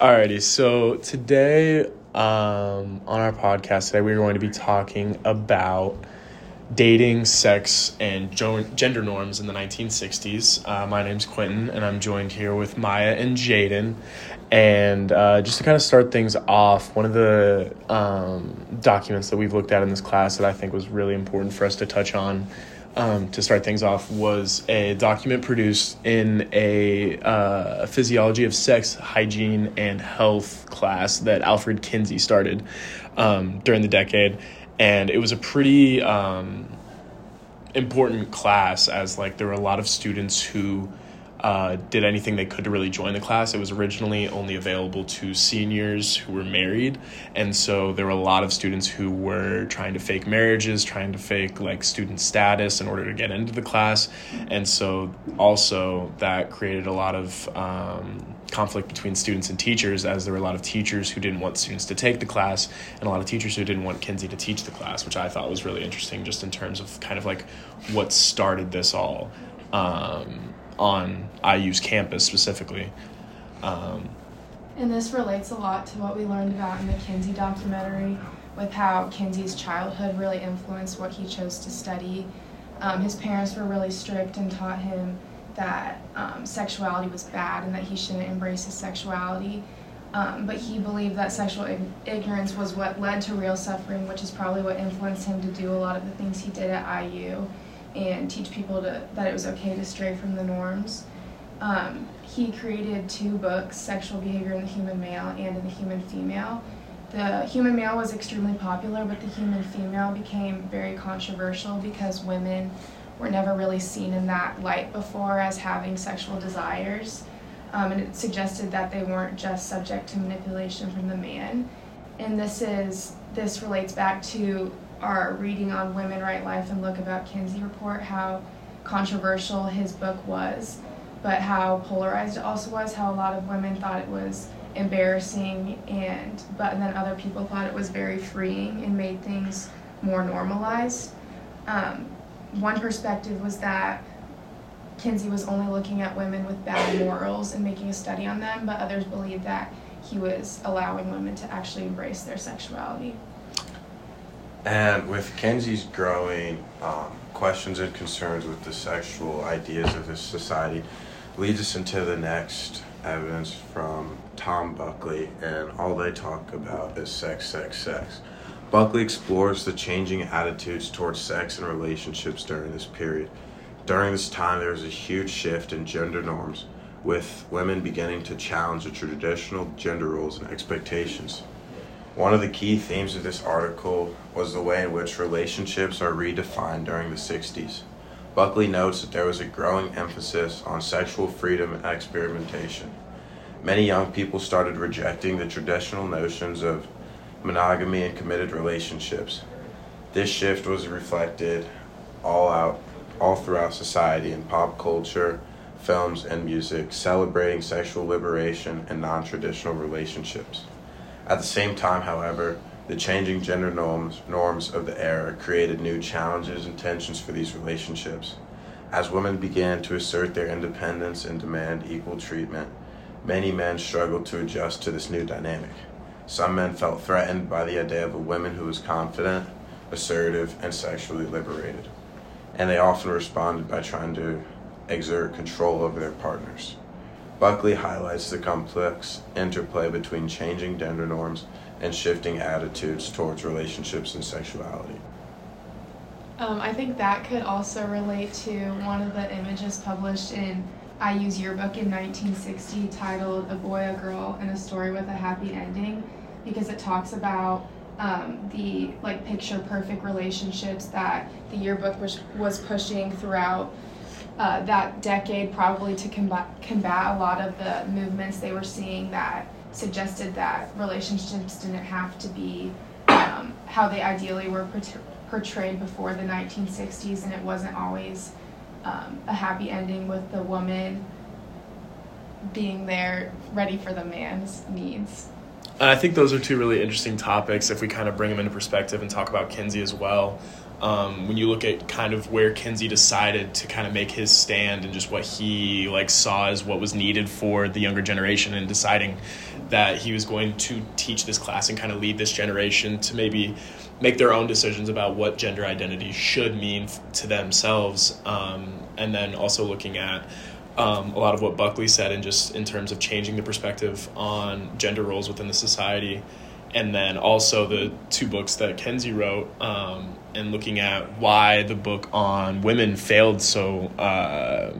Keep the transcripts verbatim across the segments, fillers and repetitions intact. Alrighty, so today um, on our podcast today, we're going to be talking about dating, sex, and gender norms in the nineteen sixties. Uh, my name's Quentin, and I'm joined here with Maya and Jaden. And uh, just to kind of start things off, one of the um, documents that we've looked at in this class that I think was really important for us to touch on Um, to start things off was a document produced in a uh, physiology of sex, hygiene, and health class that Alfred Kinsey started um, during the decade. And it was a pretty um, important class, as like there were a lot of students who uh, did anything they could to really join the class. It was originally only available to seniors who were married. And so there were a lot of students who were trying to fake marriages, trying to fake like student status in order to get into the class. And so also that created a lot of, um, conflict between students and teachers, as there were a lot of teachers who didn't want students to take the class and a lot of teachers who didn't want Kinsey to teach the class, which I thought was really interesting just in terms of kind of like what started this all, um, on I U's campus specifically. Um, and this relates a lot to what we learned about in the Kinsey documentary, with how Kinsey's childhood really influenced what he chose to study. Um, his parents were really strict and taught him that um, sexuality was bad and that he shouldn't embrace his sexuality. Um, but he believed that sexual ig- ignorance was what led to real suffering, which is probably what influenced him to do a lot of the things he did at I U. And teach people to, that it was okay to stray from the norms. Um, he created two books, Sexual Behavior in the Human Male and in the Human Female. The Human Male was extremely popular, but the Human Female became very controversial because women were never really seen in that light before as having sexual desires. Um, and it suggested that they weren't just subject to manipulation from the man. And this is this relates back to our reading on Women, Right, Life, and Look about Kinsey report, how controversial his book was, but how polarized it also was, how a lot of women thought it was embarrassing, and but then other people thought it was very freeing and made things more normalized. Um, one perspective was that Kinsey was only looking at women with bad morals and making a study on them, but others believed that he was allowing women to actually embrace their sexuality. And with Kinsey's growing um, questions and concerns with the sexual ideas of his society leads us into the next evidence from Tom Buckley, and all they talk about is sex, sex, sex. Buckley explores the changing attitudes towards sex and relationships during this period. During this time, there was a huge shift in gender norms, with women beginning to challenge the traditional gender roles and expectations. One of the key themes of this article was the way in which relationships are redefined during the sixties. Buckley notes that there was a growing emphasis on sexual freedom and experimentation. Many young people started rejecting the traditional notions of monogamy and committed relationships. This shift was reflected all out, all throughout society in pop culture, films, and music, celebrating sexual liberation and non-traditional relationships. At the same time, however, the changing gender norms, norms of the era created new challenges and tensions for these relationships. As women began to assert their independence and demand equal treatment, many men struggled to adjust to this new dynamic. Some men felt threatened by the idea of a woman who was confident, assertive, and sexually liberated, and they often responded by trying to exert control over their partners. Buckley highlights the complex interplay between changing gender norms and shifting attitudes towards relationships and sexuality. Um, I think that could also relate to one of the images published in I U's yearbook in nineteen sixty titled A Boy, a Girl, and a Story with a Happy Ending, because it talks about um, the like picture-perfect relationships that the yearbook was, was pushing throughout Uh, that decade, probably to combat, combat a lot of the movements they were seeing that suggested that relationships didn't have to be um, how they ideally were portrayed before the nineteen sixties, and it wasn't always um, a happy ending with the woman being there ready for the man's needs. And I think those are two really interesting topics if we kind of bring them into perspective and talk about Kinsey as well. Um, when you look at kind of where Kinsey decided to kind of make his stand and just what he like saw as what was needed for the younger generation, and deciding that he was going to teach this class and kind of lead this generation to maybe make their own decisions about what gender identity should mean to themselves. Um, and then also looking at um, a lot of what Buckley said, and just in terms of changing the perspective on gender roles within the society. And then also the two books that Kinsey wrote, um, and looking at why the book on women failed so, uh,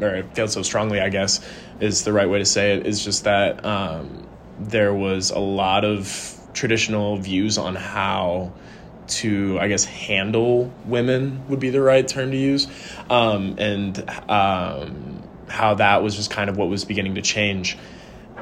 or failed so strongly, I guess, is the right way to say it, is just that um, there was a lot of traditional views on how to, I guess, handle women would be the right term to use, um, and um, how that was just kind of what was beginning to change.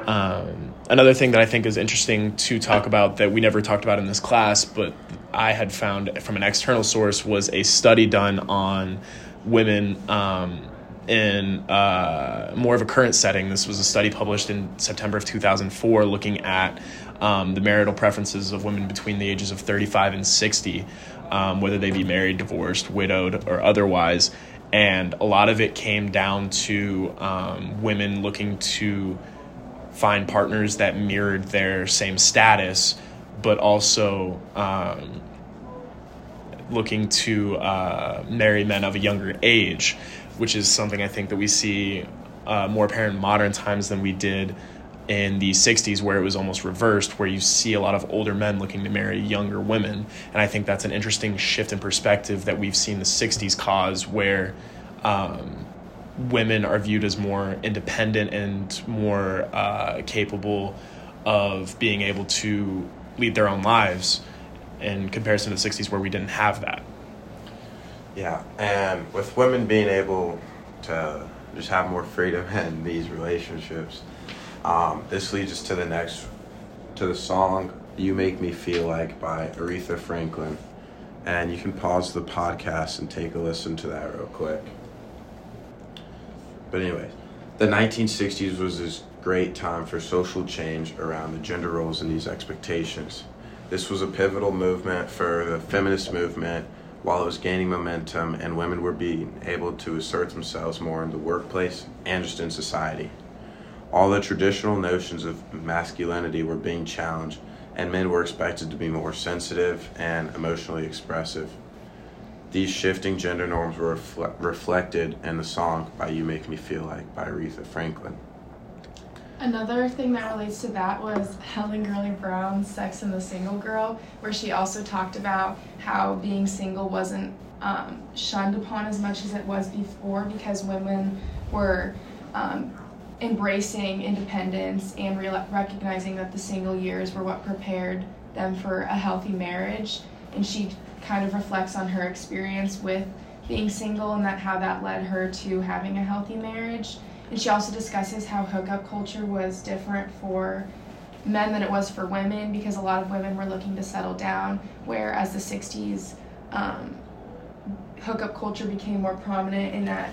Um, another thing that I think is interesting to talk about that we never talked about in this class, but I had found from an external source, was a study done on women um, in uh, more of a current setting. This was a study published in September of two thousand four, looking at um, the marital preferences of women between the ages of thirty-five and sixty, um, whether they be married, divorced, widowed, or otherwise. And a lot of it came down to um, women looking to find partners that mirrored their same status, but also um, looking to uh, marry men of a younger age, which is something I think that we see uh, more apparent in modern times than we did in the sixties, where it was almost reversed, where you see a lot of older men looking to marry younger women. And I think that's an interesting shift in perspective that we've seen the sixties cause, where um, women are viewed as more independent and more uh, capable of being able to lead their own lives, in comparison to the sixties, where we didn't have that. Yeah, and with women being able to just have more freedom in these relationships, um, this leads us to the next, to the song You Make Me Feel Like by Aretha Franklin. And you can pause the podcast and take a listen to that real quick. But anyway, the nineteen sixties was this great time for social change around the gender roles and these expectations. This was a pivotal movement for the feminist movement while it was gaining momentum, and women were being able to assert themselves more in the workplace and just in society. All the traditional notions of masculinity were being challenged, and men were expected to be more sensitive and emotionally expressive. These shifting gender norms were refle- reflected in the song by You Make Me Feel Like by Aretha Franklin. Another thing that relates to that was Helen Gurley Brown's Sex and the Single Girl, where she also talked about how being single wasn't um, shunned upon as much as it was before, because women were um, embracing independence and re- recognizing that the single years were what prepared them for a healthy marriage. And she kind of reflects on her experience with being single, and that how that led her to having a healthy marriage. And she also discusses how hookup culture was different for men than it was for women, because a lot of women were looking to settle down, whereas the sixties um, hookup culture became more prominent, and that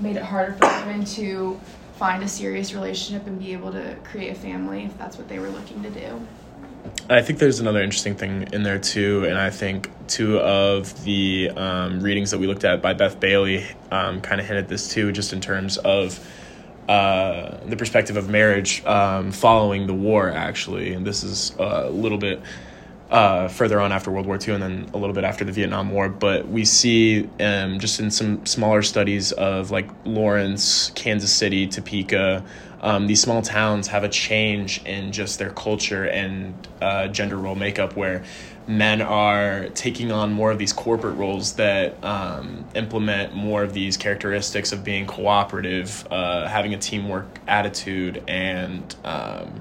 made it harder for women to find a serious relationship and be able to create a family if that's what they were looking to do. I think there's another interesting thing in there too, and I think two of the um, readings that we looked at by Beth Bailey um, kind of hinted this too, just in terms of uh, the perspective of marriage um, following the war, actually. And this is a little bit uh, further on after World War Two, and then a little bit after the Vietnam War. But we see um, just in some smaller studies of like Lawrence, Kansas City, Topeka, Um, these small towns have a change in just their culture and uh, gender role makeup, where men are taking on more of these corporate roles that um, implement more of these characteristics of being cooperative, uh, having a teamwork attitude, and um,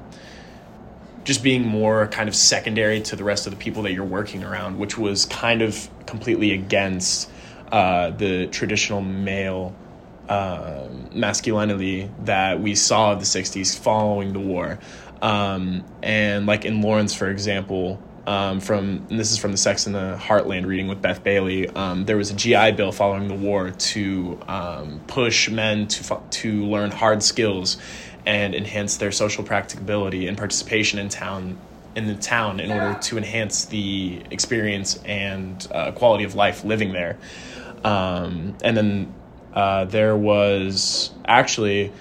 just being more kind of secondary to the rest of the people that you're working around, which was kind of completely against uh, the traditional male Uh, masculinity that we saw of the sixties following the war. Um, and like in Lawrence, for example, um, from and this is from the Sex in the Heartland reading with Beth Bailey, um, there was a G I Bill following the war to um, push men to to learn hard skills and enhance their social practicability and participation in town in the town in order to enhance the experience and uh, quality of life living there. Um, and then uh, there was actually,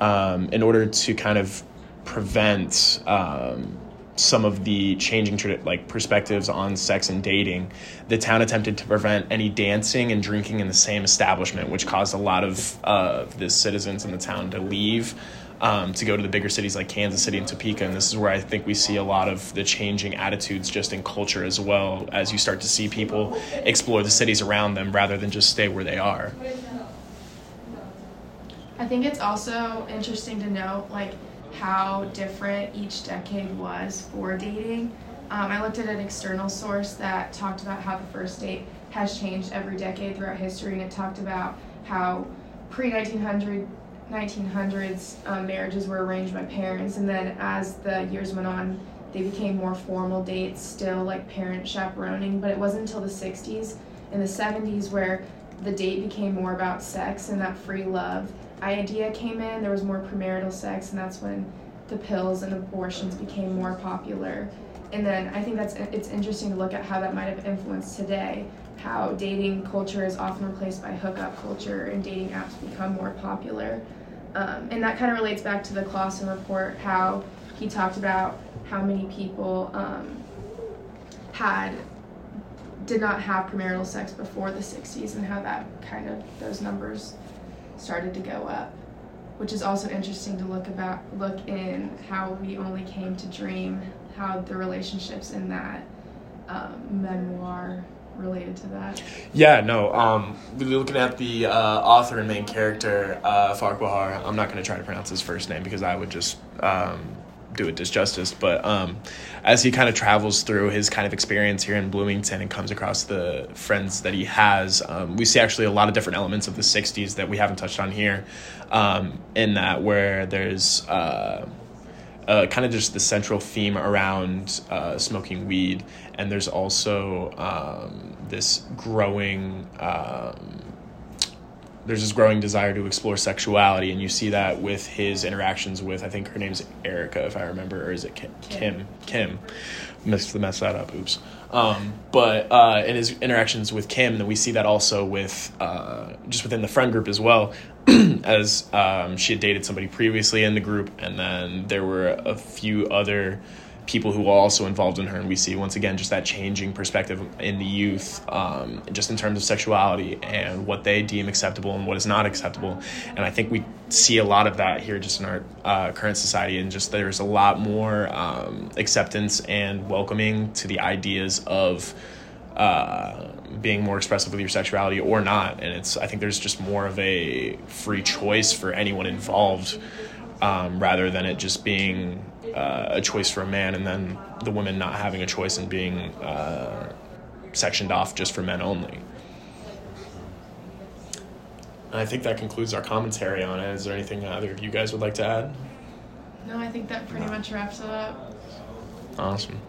um, in order to kind of prevent um, some of the changing tra- like perspectives on sex and dating, the town attempted to prevent any dancing and drinking in the same establishment, which caused a lot of uh, the citizens in the town to leave. Um, to go to the bigger cities like Kansas City and Topeka. And this is where I think we see a lot of the changing attitudes just in culture as well, as you start to see people explore the cities around them rather than just stay where they are. I think it's also interesting to note like how different each decade was for dating. Um, I looked at an external source that talked about how the first date has changed every decade throughout history, and it talked about how pre nineteen hundred nineteen hundreds um, marriages were arranged by parents, and then as the years went on they became more formal dates, still like parent chaperoning, but it wasn't until the sixties and the seventies where the date became more about sex and that free love idea came in. There was more premarital sex, and that's when the pills and abortions became more popular. And then I think that's it's interesting to look at how that might have influenced today, how dating culture is often replaced by hookup culture and dating apps become more popular. Um, and that kind of relates back to the Clausen report, how he talked about how many people um, had did not have premarital sex before the sixties, and how that kind of those numbers started to go up, which is also interesting to look about look in how we only came to dream, how the relationships in that um, memoir related to that. Yeah, no, um, looking at the uh, author and main character, uh, Farquhar, I'm not going to try to pronounce his first name because I would just um, do it disjustice, but um, as he kind of travels through his kind of experience here in Bloomington and comes across the friends that he has, um, we see actually a lot of different elements of the sixties that we haven't touched on here, um, in that where there's uh, uh, kind of just the central theme around uh, smoking weed. And there's also um, this growing, um, there's this growing desire to explore sexuality. And you see that with his interactions with, I think her name's Erica, if I remember, or is it Kim? Kim, Kim. Missed the mess that up, oops. Um, but uh, in his interactions with Kim, then we see that also with, uh, just within the friend group as well, as um, she had dated somebody previously in the group. And then there were a few other people who are also involved in her, and we see once again just that changing perspective in the youth, um, just in terms of sexuality and what they deem acceptable and what is not acceptable. And I think we see a lot of that here just in our uh, current society, and just there's a lot more um, acceptance and welcoming to the ideas of uh, being more expressive with your sexuality or not. And it's I think there's just more of a free choice for anyone involved, um, rather than it just being Uh, a choice for a man and then the women not having a choice and being uh, sectioned off just for men only. And I think that concludes our commentary on it. Is there anything either of you guys would like to add? No, I think that pretty no. much wraps it up. Awesome.